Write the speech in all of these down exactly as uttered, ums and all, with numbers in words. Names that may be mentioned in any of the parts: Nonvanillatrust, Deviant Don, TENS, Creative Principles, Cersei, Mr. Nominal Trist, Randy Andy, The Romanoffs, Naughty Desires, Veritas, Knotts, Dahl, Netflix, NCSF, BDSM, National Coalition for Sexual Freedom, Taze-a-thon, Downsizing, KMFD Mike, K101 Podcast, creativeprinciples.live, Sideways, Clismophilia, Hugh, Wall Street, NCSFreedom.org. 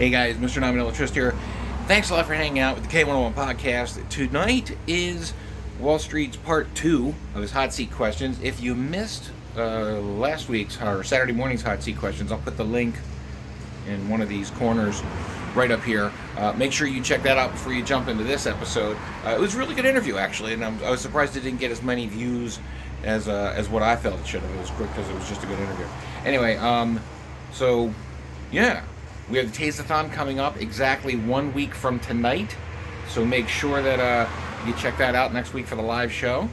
Hey guys, Mister Nominal Trist here. Thanks a lot for hanging out with the K one oh one Podcast. Tonight is Wall Street's part two of his hot seat questions. If you missed uh, last week's or Saturday morning's hot seat questions, I'll put the link in one of these corners right up here. Uh, make sure you check that out before you jump into this episode. Uh, it was a really good interview, actually, and I'm, I was surprised it didn't get as many views as uh, as what I felt it should have. It was quick because it was just a good interview. Anyway, um, so yeah, we have the Taze-a-thon coming up exactly one week from tonight, so make sure that uh, you check that out next week for the live show.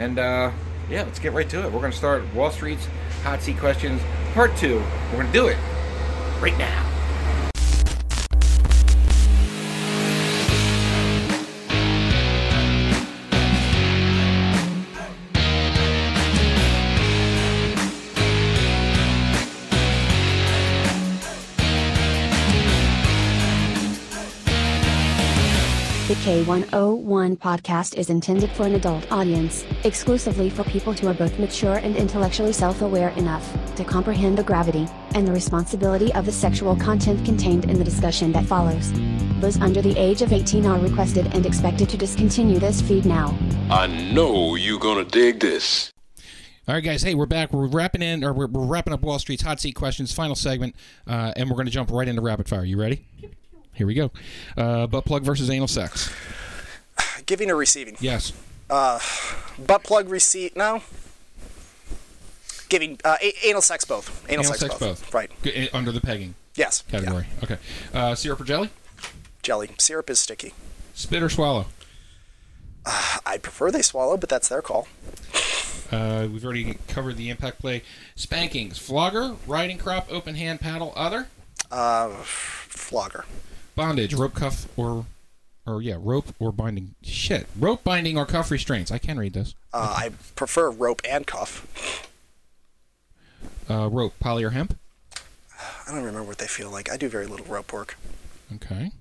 And uh, yeah, let's get right to it. We're going to start Wall Street's Hot Seat Questions Part Two. We're going to do it right now. K one oh one Podcast is intended for an adult audience, exclusively for people who are both mature and intellectually self-aware enough to comprehend the gravity and the responsibility of the sexual content contained in the discussion that follows. Those under the age of eighteen are requested and expected to discontinue this feed now. I know you're gonna dig this. All right, guys. Hey, we're back. We're wrapping in, or we're, we're wrapping up Wall Street's Hot Seat Questions, final segment, uh, and we're gonna jump right into rapid fire. You ready? Here we go. Uh, butt plug versus anal sex. Giving or receiving? Yes. Uh, butt plug receipt? No. Giving. Uh, a- anal sex both. Anal, anal sex, sex both. both. Right. G- under the pegging. Yes. Category. Yeah. Okay. Uh, syrup or jelly? Jelly. Syrup is sticky. Spit or swallow? Uh, I prefer they swallow, but that's their call. Uh, we've already covered the impact play. Spankings. Flogger, riding crop, open hand, paddle, other? Uh, flogger. Bondage, rope cuff or, or yeah, rope or binding. Shit, rope binding or cuff restraints. I can read this. Uh, I prefer rope and cuff. Uh, rope, poly or hemp? I don't remember what they feel like. I do very little rope work. Okay.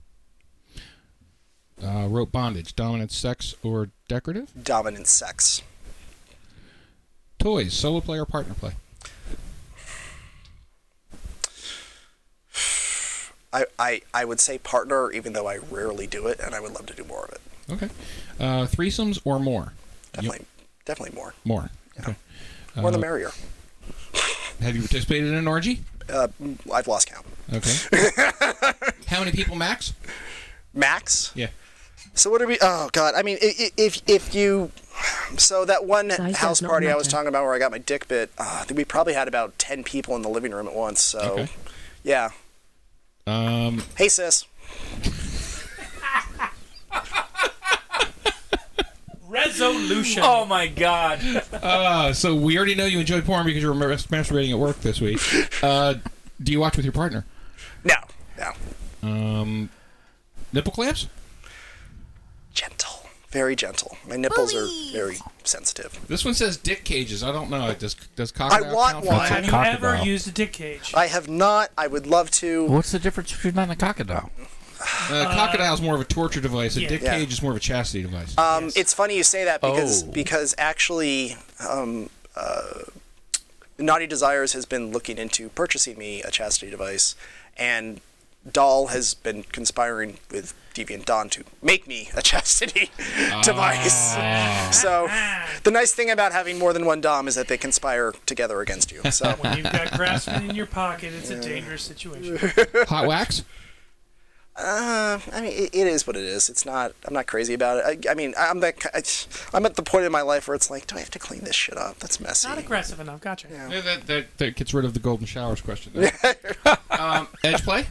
Uh, rope bondage, dominant sex or decorative? Dominant sex. Toys, solo play or partner play? I, I, I would say partner, even though I rarely do it, and I would love to do more of it. Okay. Uh, threesomes or more? Definitely you, definitely more. More. Yeah. Okay. More uh, the merrier. Have you participated in an orgy? Uh, I've lost count. Okay. How many people max? Max? Yeah. So what are we... Oh, God. I mean, if if you... So that one Size house party I was talking about where I got my dick bit, uh, I think we probably had about ten people in the living room at once, so... Okay. Yeah. Um, hey, sis. Resolution. Oh, my God. uh, so we already know you enjoy porn because you were masturbating at work this week. Uh, do you watch with your partner? No. No. Um, nipple clamps? Gentle. Very gentle. My nipples Bowie. are very sensitive. This one says dick cages. I don't know. Does does crocodile? I want one. Have you crocodile. ever used a dick cage? I have not. I would love to. What's the difference between that and a crocodile? Uh, uh, crocodile is more of a torture device. Yeah. A dick yeah. cage is more of a chastity device. Um, yes. It's funny you say that because oh. because actually, um, uh, Naughty Desires has been looking into purchasing me a chastity device, and Dahl has been conspiring with Deviant Don to make me a chastity ah. device. So the nice thing about having more than one Dom is that they conspire together against you. So when you've got Grassman in your pocket, it's yeah. a dangerous situation. Hot wax? Uh, I mean, it, it is what it is. It's not. I'm not crazy about it. I, I mean, I'm that. I, I'm at the point in my life where it's like, do I have to clean this shit up? That's messy. Not aggressive enough. Gotcha. Yeah. Yeah, that, that that gets rid of the golden showers question. There. um, edge play?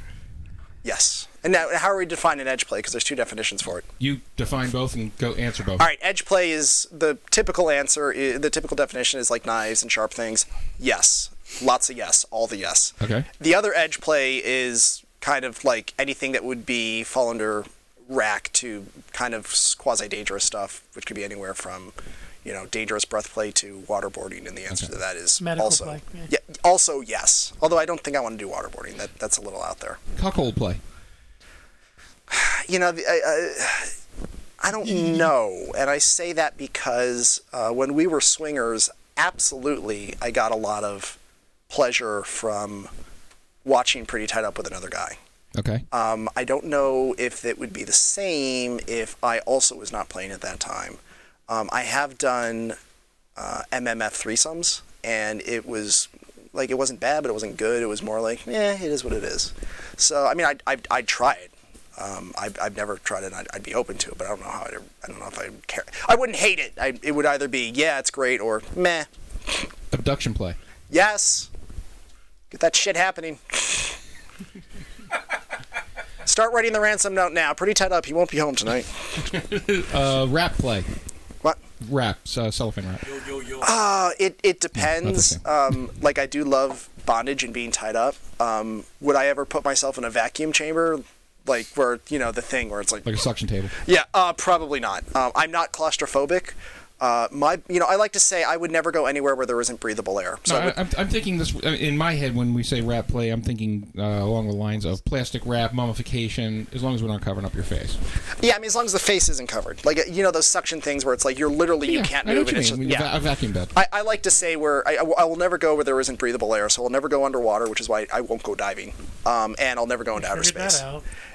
Yes. And now, how are we defining edge play? Because there's two definitions for it. You define both and go answer both. All right. Edge play is the typical answer. The typical definition is like knives and sharp things. Yes. Lots of yes. All the yes. Okay. The other edge play is kind of like anything that would be fall under rack to kind of quasi-dangerous stuff, which could be anywhere from, you know, dangerous breath play to waterboarding, and the answer okay. to that is medical also play. Yeah. yeah. Also yes. Although I don't think I want to do waterboarding. That that's a little out there. Cuckold play. You know, I, I, I don't know, and I say that because uh, when we were swingers, absolutely, I got a lot of pleasure from watching Pretty Tied Up with another guy. Okay. Um, I don't know if it would be the same if I also was not playing at that time. Um, I have done uh, M M F threesomes, and it was like it wasn't bad, but it wasn't good. It was more like, yeah, it is what it is. So I mean, I I I'd try it. Um, I've I've never tried it. And I'd, I'd be open to it, but I don't know how. I'd, I don't know if I would care. I wouldn't hate it. I, it would either be yeah, it's great, or meh. Abduction play. Yes. Get that shit happening. Start writing the ransom note now. Pretty tied up. He won't be home tonight. uh, rap play. What? Rap. So cellophane rap. Yo, yo, yo. Uh, it, it depends. Yeah, um, like, I do love bondage and being tied up. Um, would I ever put myself in a vacuum chamber? Like, where, you know, the thing where it's like... Like a suction table. Yeah, uh, probably not. Um, I'm not claustrophobic. Uh, my, you know, I like to say I would never go anywhere where there isn't breathable air. So no, I would... I'm, I'm thinking this in my head when we say wrap play. I'm thinking uh, along the lines of plastic wrap, mummification, as long as we're not covering up your face. Yeah, I mean, as long as the face isn't covered, like you know those suction things where it's like you're literally yeah, you can't I move. Know what you mean. Just, yeah, a vacuum bed. I, I like to say where I, I will never go where there isn't breathable air, so I'll never go underwater, which is why I won't go diving, um, and I'll never go into outer space.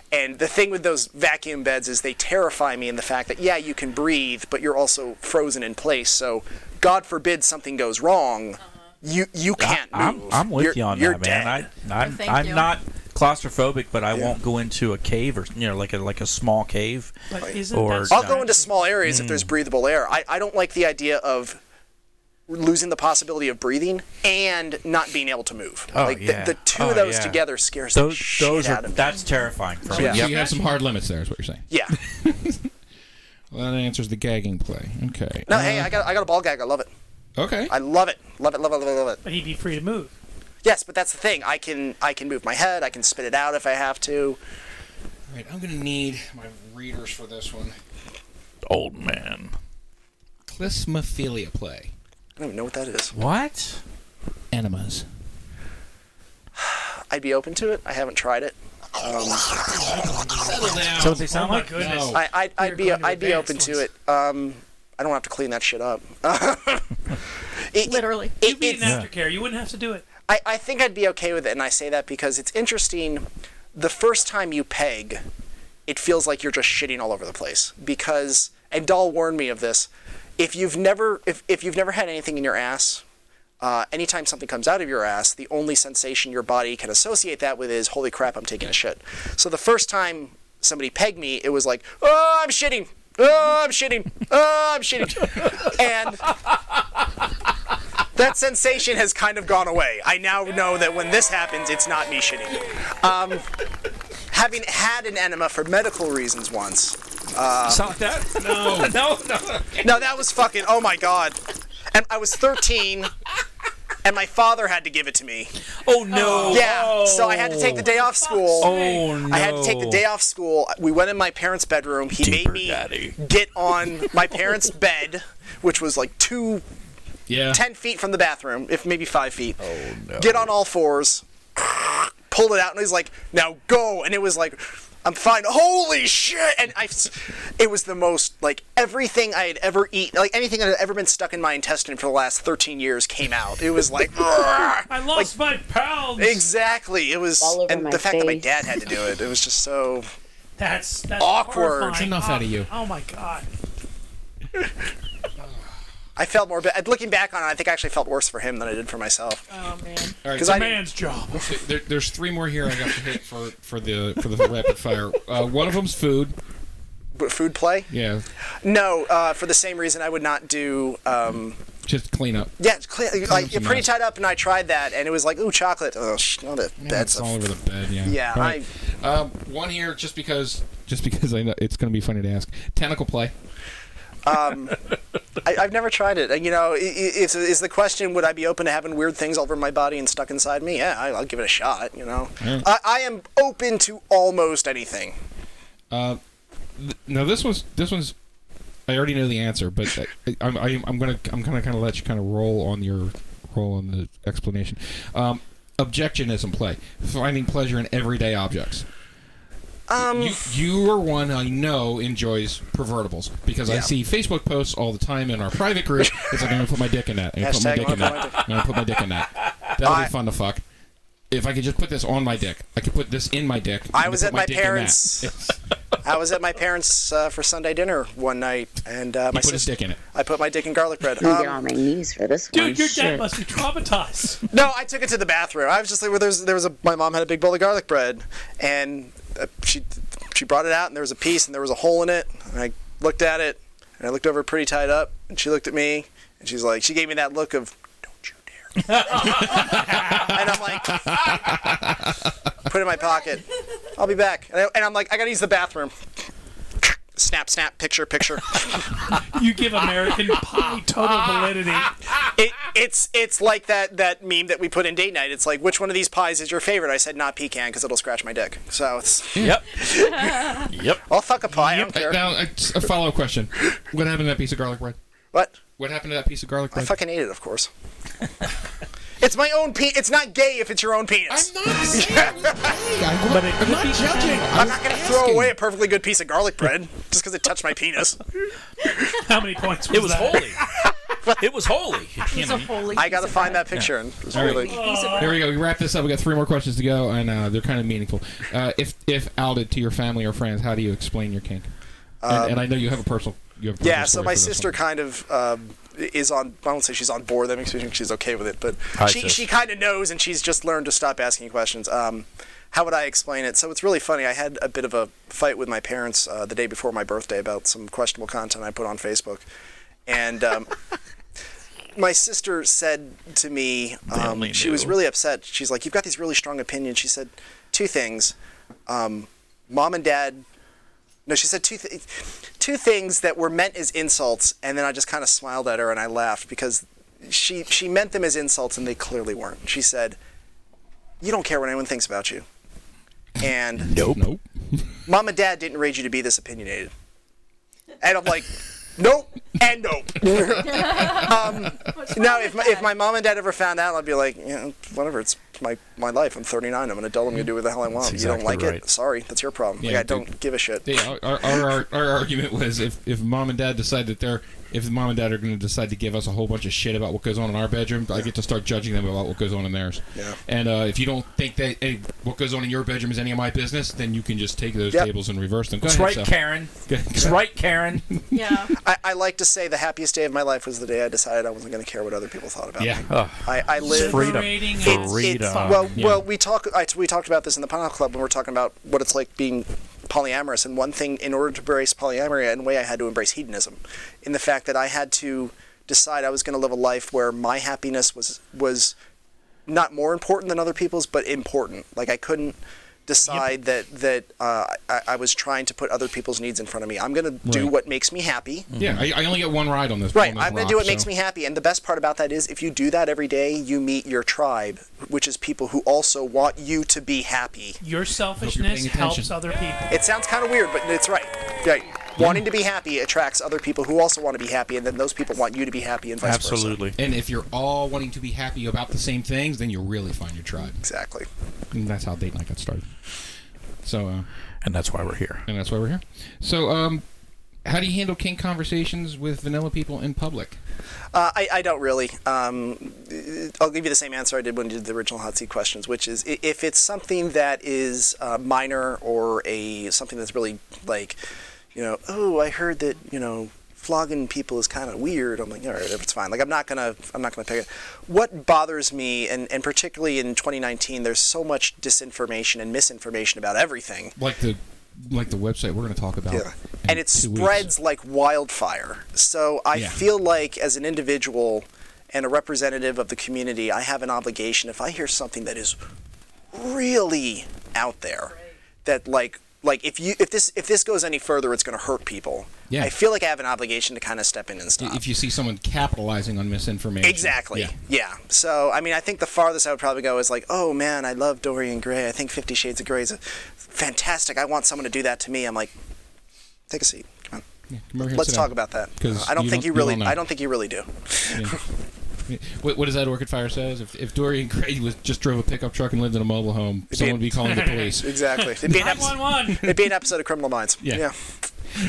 And the thing with those vacuum beds is they terrify me in the fact that, yeah, you can breathe, but you're also frozen in place. So, God forbid something goes wrong, uh-huh. you you can't I, move. I'm, I'm with you're, you on that, dead. man. I, I'm, oh, I'm not claustrophobic, but I yeah. won't go into a cave or, you know, like a, like a small cave. But isn't or, that I'll go into small areas mm. if there's breathable air. I, I don't like the idea of losing the possibility of breathing and not being able to move. Oh, like yeah. the, the two oh, of those yeah. together scares those, the shit those are, out of me. That's terrifying for me. So yeah. yep. You have some hard limits there, is what you're saying. Yeah. Well, that answers the gagging play. Okay. No, uh, hey, I got I got a ball gag. I love it. Okay. I love it. Love it, love it, love it, love it. But he'd be free to move. Yes, but that's the thing. I can I can move my head. I can spit it out if I have to. All right, I'm going to need my readers for this one. Old man. Clismophilia play. I don't even know what that is. What? Enemas. I'd be open to it. I haven't tried it. Um, so they sound oh like goodness. No. I, I'd, I'd be I'd be open ones. to it. Um, I don't have to clean that shit up. it, Literally, it, you'd be in aftercare. You wouldn't have to do it. I, I think I'd be okay with it, and I say that because it's interesting. The first time you peg, it feels like you're just shitting all over the place because, and Dahl warned me of this. If you've never if, if you've never had anything in your ass, uh, anytime something comes out of your ass, the only sensation your body can associate that with is, holy crap, I'm taking a shit. So the first time somebody pegged me, it was like, oh, I'm shitting. Oh, I'm shitting. Oh, I'm shitting. And that sensation has kind of gone away. I now know that when this happens, it's not me shitting. Um, having had an enema for medical reasons once, Um, Stop that? No. no, no. No, that was fucking, oh my God. And I was thirteen, and my father had to give it to me. Oh, no. Yeah, oh. So I had to take the day off school. Oh, no. I had to take the day off school. We went in my parents' bedroom. He Deeper, made me Daddy. get on my parents' bed, which was like two, yeah. ten feet from the bathroom, if maybe five feet. Oh, no. Get on all fours, pulled it out, and he's like, now go. And it was like... I'm fine. Holy shit! And I, it was the most, like, everything I had ever eaten, like, anything that had ever been stuck in my intestine for the last thirteen years came out. It was like, I lost like, my pounds! Exactly. It was, and the face. fact that my dad had to do it, it was just so that's, that's awkward. That's enough oh, out of you. Oh, my God. I felt more bad. Looking back on it, I think I actually felt worse for him than I did for myself. Oh, man. All right, it's a man's job. There, there's three more here I got to hit for, for the for the rapid fire. Uh, one of them's food. Food play? Yeah. No, uh, for the same reason I would not do... Um, Just clean up. Yeah, clean, clean like, you're pretty mess. tied up, and I tried that, and it was like, ooh, chocolate. Oh, sh- no, that, yeah, that's it's a all f- over the bed, yeah. Yeah, right. I... Um, one here, just because, just because I know it's going to be funny to ask. Tentacle play. Um, I, I've never tried it. You know, is it, is the question, would I be open to having weird things all over my body and stuck inside me? Yeah, I, I'll give it a shot, you know. Yeah. I, I am open to almost anything. Uh, th- now, this one's, this one's, I already know the answer, but I, I'm, I, I'm going to, I'm going to kind of let you kind of roll on your, roll on the explanation. Um, objectionism play, finding pleasure in everyday objects. Um, you, you are one I know enjoys pervertibles because yeah. I see Facebook posts all the time in our private group. It's like, I'm going to put my dick in that. I'm going to put my dick in that. I'm going to put my dick in that. That'll I, be fun to fuck. If I could just put this on my dick, I could put this in my dick. I was at my, my parents. I was at my parents uh, for Sunday dinner one night, and uh, my put his dick in it. I put my dick in garlic bread. I'm um, on my knees for this. Dude, one. Your dad must be traumatized. No, I took it to the bathroom. I was just like, well, there's, there was a. My mom had a big bowl of garlic bread, and uh, she she brought it out, and there was a piece, and there was a hole in it, and I looked at it, and I looked over, pretty tied up, and she looked at me, and she's like, she gave me that look of. And I'm like, put it in my pocket. I'll be back. And, I, and I'm like, I gotta use the bathroom. Snap, snap, picture, picture. You give American Pie total validity. It, it's it's like that, that meme that we put in date night. It's like, which one of these pies is your favorite? I said, not pecan, because it'll scratch my dick. So it's... Yep. Yep. I'll fuck a pie, yep. I don't care. Now, a follow-up question. What happened to that piece of garlic bread? What? What happened to that piece of garlic bread? I fucking ate it, of course. It's my own penis. It's not gay if it's your own penis. I'm not saying it was gay. I'm, but it I'm not judging. I'm not going to throw away a perfectly good piece of garlic bread just because it touched my penis. How many points was it? Was that? Holy. It was holy. It was a holy. I got to find that picture. Yeah. And it was really... right. There we go. We wrap this up. We got three more questions to go, and uh, they're kind of meaningful. Uh, if if outed to your family or friends, how do you explain your kink? Um, and, and I know you have a personal... Yeah, so my sister kind of um, is on, I won't say she's on board, that makes me think she's okay with it, but Hi, she, she kind of knows, and she's just learned to stop asking questions. Um, how would I explain it? So it's really funny, I had a bit of a fight with my parents uh, the day before my birthday about some questionable content I put on Facebook, and um, my sister said to me, um, she was really upset, she's like, you've got these really strong opinions, she said two things, um, mom and dad, No, she said two th- two things that were meant as insults, and then I just kind of smiled at her and I laughed because she she meant them as insults and they clearly weren't. She said, "You don't care what anyone thinks about you," and nope, nope. Mom and Dad didn't raise you to be this opinionated, and I'm like, nope and nope. um, now, if my, if my mom and dad ever found out, I'd be like, you know, whatever, it's my, my life. I'm thirty-nine. I'm an adult. I'm going to do what the hell I want. Exactly, you don't like right. it? Sorry. That's your problem. Yeah, like, I dude, don't give a shit. Yeah, our, our, our, our argument was if, if mom and dad decide that they're, if mom and dad are going to decide to give us a whole bunch of shit about what goes on in our bedroom, yeah. I get to start judging them about what goes on in theirs. Yeah. And uh, if you don't think that hey, what goes on in your bedroom is any of my business, then you can just take those yep. tables and reverse them. Go That's ahead, right, so. Karen. That's right, Karen. Yeah. I, I like to say the happiest day of my life was the day I decided I wasn't going to care what other people thought about yeah. me. Oh. I, I live freedom. It's, it's, well, yeah. well, we talk. I, we talked about this in the Pineapple Club when we were talking about what it's like being polyamorous. And one thing, in order to embrace polyamory, in a way, I had to embrace hedonism, in the fact that I had to decide I was going to live a life where my happiness was was not more important than other people's, but important. Like I couldn't decide yep. that that uh, I, I was trying to put other people's needs in front of me. I'm going right. to do what makes me happy. Mm-hmm. Yeah, I, I only get one ride on this. Right, on this I'm going to do what so. makes me happy. And the best part about that is if you do that every day, you meet your tribe, which is people who also want you to be happy. Your selfishness helps other people. It sounds kind of weird, but it's right. Right. Wanting to be happy attracts other people who also want to be happy, and then those people want you to be happy and vice Absolutely. versa. Absolutely. And if you're all wanting to be happy about the same things, then you'll really find your tribe. Exactly. And that's how date night got started. So, uh, and that's why we're here. And that's why we're here. So, um, how do you handle kink conversations with vanilla people in public? Uh, I, I don't really. Um, I'll give you the same answer I did when you did the original hot seat questions, which is if it's something that is uh, minor or a something that's really like... You know, oh, I heard that, you know, flogging people is kind of weird. I'm like, all right, it's fine. Like, I'm not gonna, I'm not gonna pick it. What bothers me, and, and particularly in twenty nineteen, there's so much disinformation and misinformation about everything. Like the, like the website we're gonna talk about. Yeah. And it spreads weeks. like wildfire. So I yeah. feel like as an individual and a representative of the community, I have an obligation if I hear something that is really out there, that like. Like if you if this if this goes any further, it's going to hurt people. Yeah. I feel like I have an obligation to kind of step in and stop. If you see someone capitalizing on misinformation. Exactly. Yeah. yeah. So I mean, I think the farthest I would probably go is like, oh man, I love Dorian Gray. I think Fifty Shades of Grey is a fantastic. I want someone to do that to me. I'm like, take a seat. Come on. Yeah, come over here. Let's talk down. about that. Uh, I don't you think don't, you really. You I don't think you really do. Yeah. What, what is that Orchid Fire says? If, if Dorian Gray was just drove a pickup truck and lived in a mobile home, it'd someone be, would be calling the police. Exactly. It'd be, an episode, it'd be an episode of Criminal Minds. Yeah. yeah.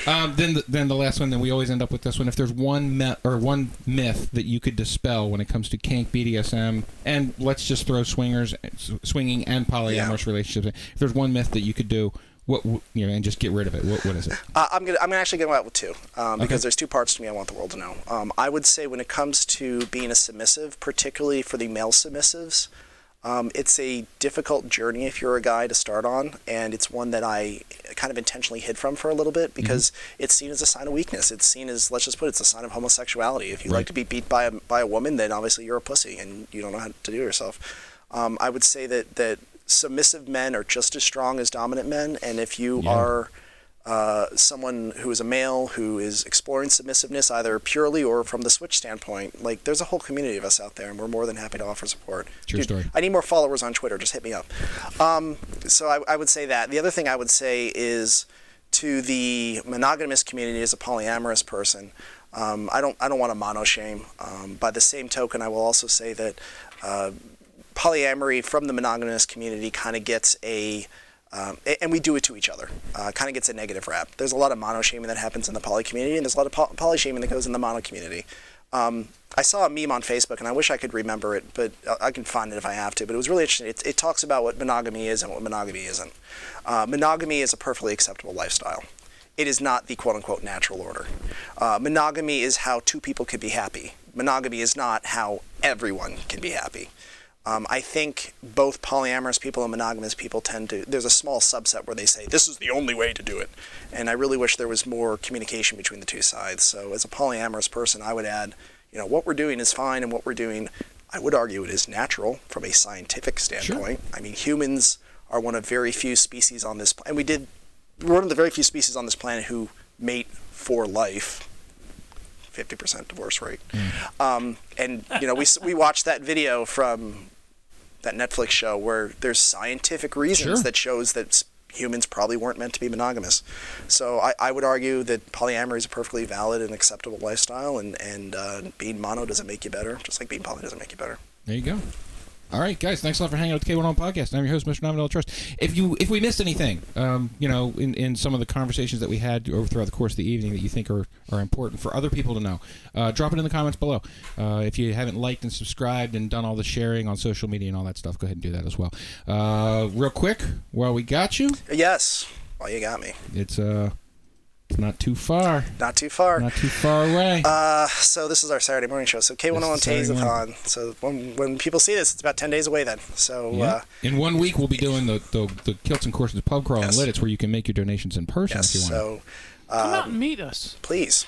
Um, then, the, then the last one. Then we always end up with this one. If there's one me- or one myth that you could dispel when it comes to kink, B D S M, and let's just throw swingers, swinging, and polyamorous yeah. relationships. If there's one myth that you could do, what you know, and just get rid of it. What what is it? Uh, I'm gonna I'm gonna actually go out with two um, because okay. there's two parts to me I want the world to know. Um, I would say when it comes to being a submissive, particularly for the male submissives. Um, it's a difficult journey if you're a guy to start on, and it's one that I kind of intentionally hid from for a little bit because mm-hmm. it's seen as a sign of weakness. It's seen as, let's just put it, it's a sign of homosexuality. If you right. like to be beat by a, by a woman, then obviously you're a pussy and you don't know how to do it yourself. Um, I would say that, that submissive men are just as strong as dominant men, and if you yeah. are uh, someone who is a male who is exploring submissiveness either purely or from the switch standpoint, like there's a whole community of us out there and we're more than happy to offer support. True Dude, story. I need more followers on Twitter. Just hit me up. Um, so I, I would say that. The other thing I would say is to the monogamous community as a polyamorous person, um, I don't, I don't want to mono shame. Um, by the same token, I will also say that, uh, polyamory from the monogamous community kind of gets a, Um, and we do it to each other. Uh, kind of gets a negative rap. There's a lot of mono shaming that happens in the poly community, and there's a lot of po- poly shaming that goes in the mono community. Um, I saw a meme on Facebook, and I wish I could remember it, but I can find it if I have to. But it was really interesting. It, it talks about what monogamy is and what monogamy isn't. Uh, monogamy is a perfectly acceptable lifestyle. It is not the quote-unquote natural order. Uh, monogamy is how two people can be happy. Monogamy is not how everyone can be happy. Um, I think both polyamorous people and monogamous people tend to, there's a small subset where they say, this is the only way to do it. And I really wish there was more communication between the two sides. So as a polyamorous person, I would add, you know, what we're doing is fine, and what we're doing, I would argue it is natural from a scientific standpoint. Sure. I mean, humans are one of very few species on this, and we did, we're one of the very few species on this planet who mate for life. fifty percent divorce rate. Mm. Um, and, you know, we, we watched that video from that Netflix show where there's scientific reasons sure. that shows that humans probably weren't meant to be monogamous. So I, I would argue that polyamory is a perfectly valid and acceptable lifestyle, and, and uh, being mono doesn't make you better, just like being poly doesn't make you better. There you go. All right, guys, thanks a lot for hanging out with K one oh one Podcast. I'm your host, Mister Nominal Trist. If you if we missed anything, um, you know, in, in some of the conversations that we had over throughout the course of the evening that you think are, are important for other people to know, uh, drop it in the comments below. Uh, if you haven't liked and subscribed and done all the sharing on social media and all that stuff, go ahead and do that as well. Uh, real quick, while we got you. Yes, while you got me. It's... Uh, It's not too far. Not too far. Not too far away. Uh, so this is our Saturday morning show. So K one oh one Taze-a-thon. So when, when people see this, it's about ten days away then. So yeah. uh, in one week, we'll be doing the the, the Kilts and Corsets pub crawl yes. and Lidditz, where you can make your donations in person yes. if you want. So um, come out and meet us, please.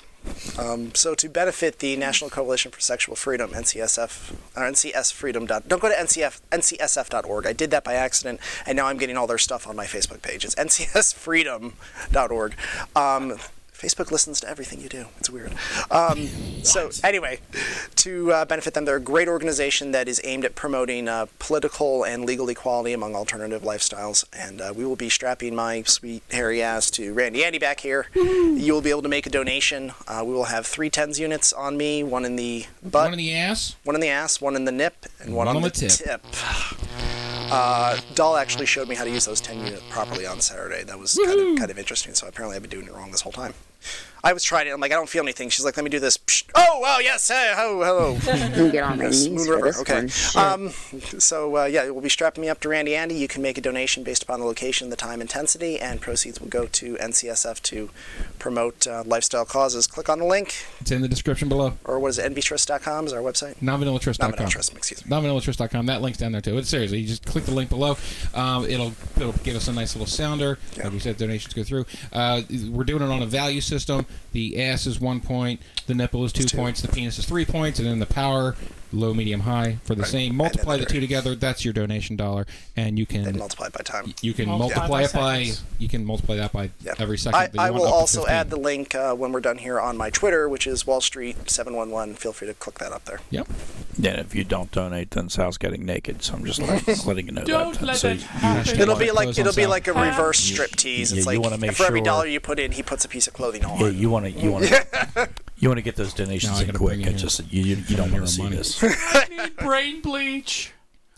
Um, so to benefit the National Coalition for Sexual Freedom, N C S F or N C S Freedom. Don't go to N C S F N C S F dot org. I did that by accident, and now I'm getting all their stuff on my Facebook page. It's N C S Freedom dot org. Um, Facebook listens to everything you do. It's weird. Um, so anyway, to uh, benefit them, they're a great organization that is aimed at promoting uh, political and legal equality among alternative lifestyles. And uh, we will be strapping my sweet hairy ass to Randy Andy back here. Woo-hoo. You will be able to make a donation. Uh, we will have three tens units on me, one in the butt. One in the ass. One in the ass, one in the nip, and one, one on the tip. tip. Uh, Dahl actually showed me how to use those ten units properly on Saturday. That was kind of, kind of interesting. So apparently I've been doing it wrong this whole time. I was trying it. I'm like, I don't feel anything. She's like, let me do this. Psh. Oh, wow, yes. Hey, ho, hello. Let me get on my knees for this okay. one. Sure. Um, so, uh, yeah, we'll be strapping me up to Randy Andy. You can make a donation based upon the location, the time, intensity, and proceeds will go to N C S F to promote uh, lifestyle causes. Click on the link. It's in the description below. Or what is it? N V Trust dot com is our website. Nonvanillatrust dot com. Nonvanillatrust, excuse me. Nonvanillatrust dot com. That link's down there, too. It's seriously, you just click the link below. Um, it'll, it'll give us a nice little sounder. Yeah. Like we said, donations go through. Uh, we're doing it on a value system. The ass is one point, the nipple is two, two points, the penis is three points, and then the power, low, medium, high, for the right. same. Multiply the two together. That's your donation dollar, and you can and multiply it by time. You can multiply, multiply it by. Seconds. You can multiply that by yep. every second. I, that you I want will also add the link uh, when we're done here on my Twitter, which is Wall Street seven one one. Feel free to click that up there. Yep. Yeah, if you don't donate, then Sal's getting naked. So I'm just like, letting you know don't that. Let so it happen. It'll be like it'll be Sal. Like a reverse strip tease. Yeah, it's like for sure every dollar you put in, he puts a piece of clothing on. Yeah, you want to you want to you want to get those donations no, in quick. It just you you, you don't want to see money. This. I need brain bleach.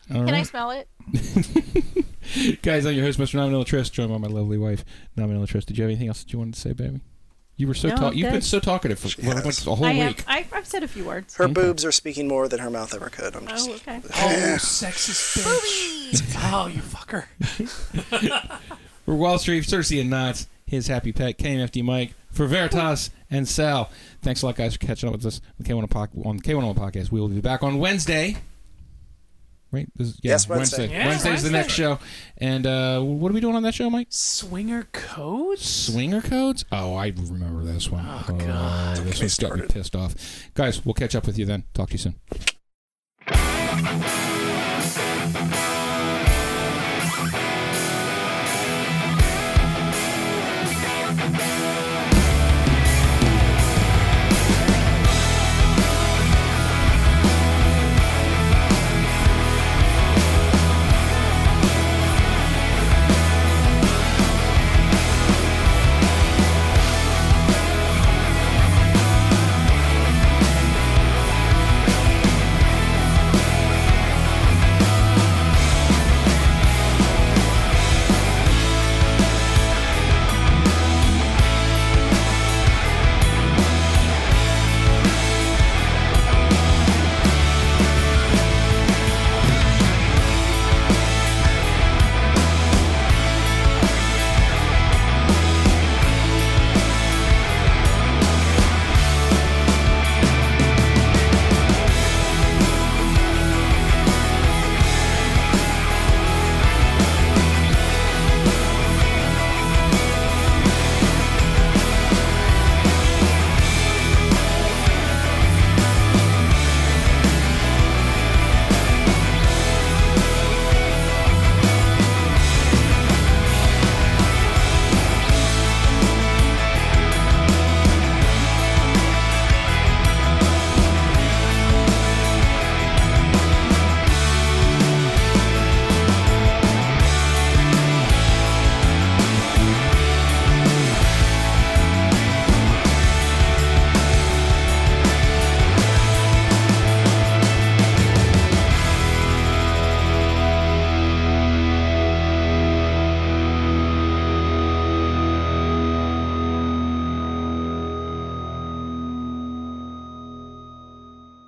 Right. Can I smell it? Guys, I'm your host, Mister Nominal Trist, joined by my lovely wife, Nominal Trist. Did you have anything else that you wanted to say, baby? You were so no, talk- you've been so talkative for like a whole I am. week. I've, I've said a few words. Her okay. boobs are speaking more than her mouth ever could. I'm just. Oh, okay. Oh, sexist bitch. Oh, you fucker. For Wall Street, Cersei and Knotts, his happy pet, K M F D Mike, for Veritas and Sal. Thanks a lot, guys, for catching up with us on the K one oh one Podcast. We will be back on Wednesday. Right? This is, yeah, yes, Wednesday. Wednesday. Yeah, Wednesday is the next show. And uh, what are we doing on that show, Mike? Swinger Codes? Swinger Codes? Oh, I remember this one. Oh, oh God. This one's got me pissed off. Guys, we'll catch up with you then. Talk to you soon.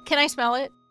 Can I smell it?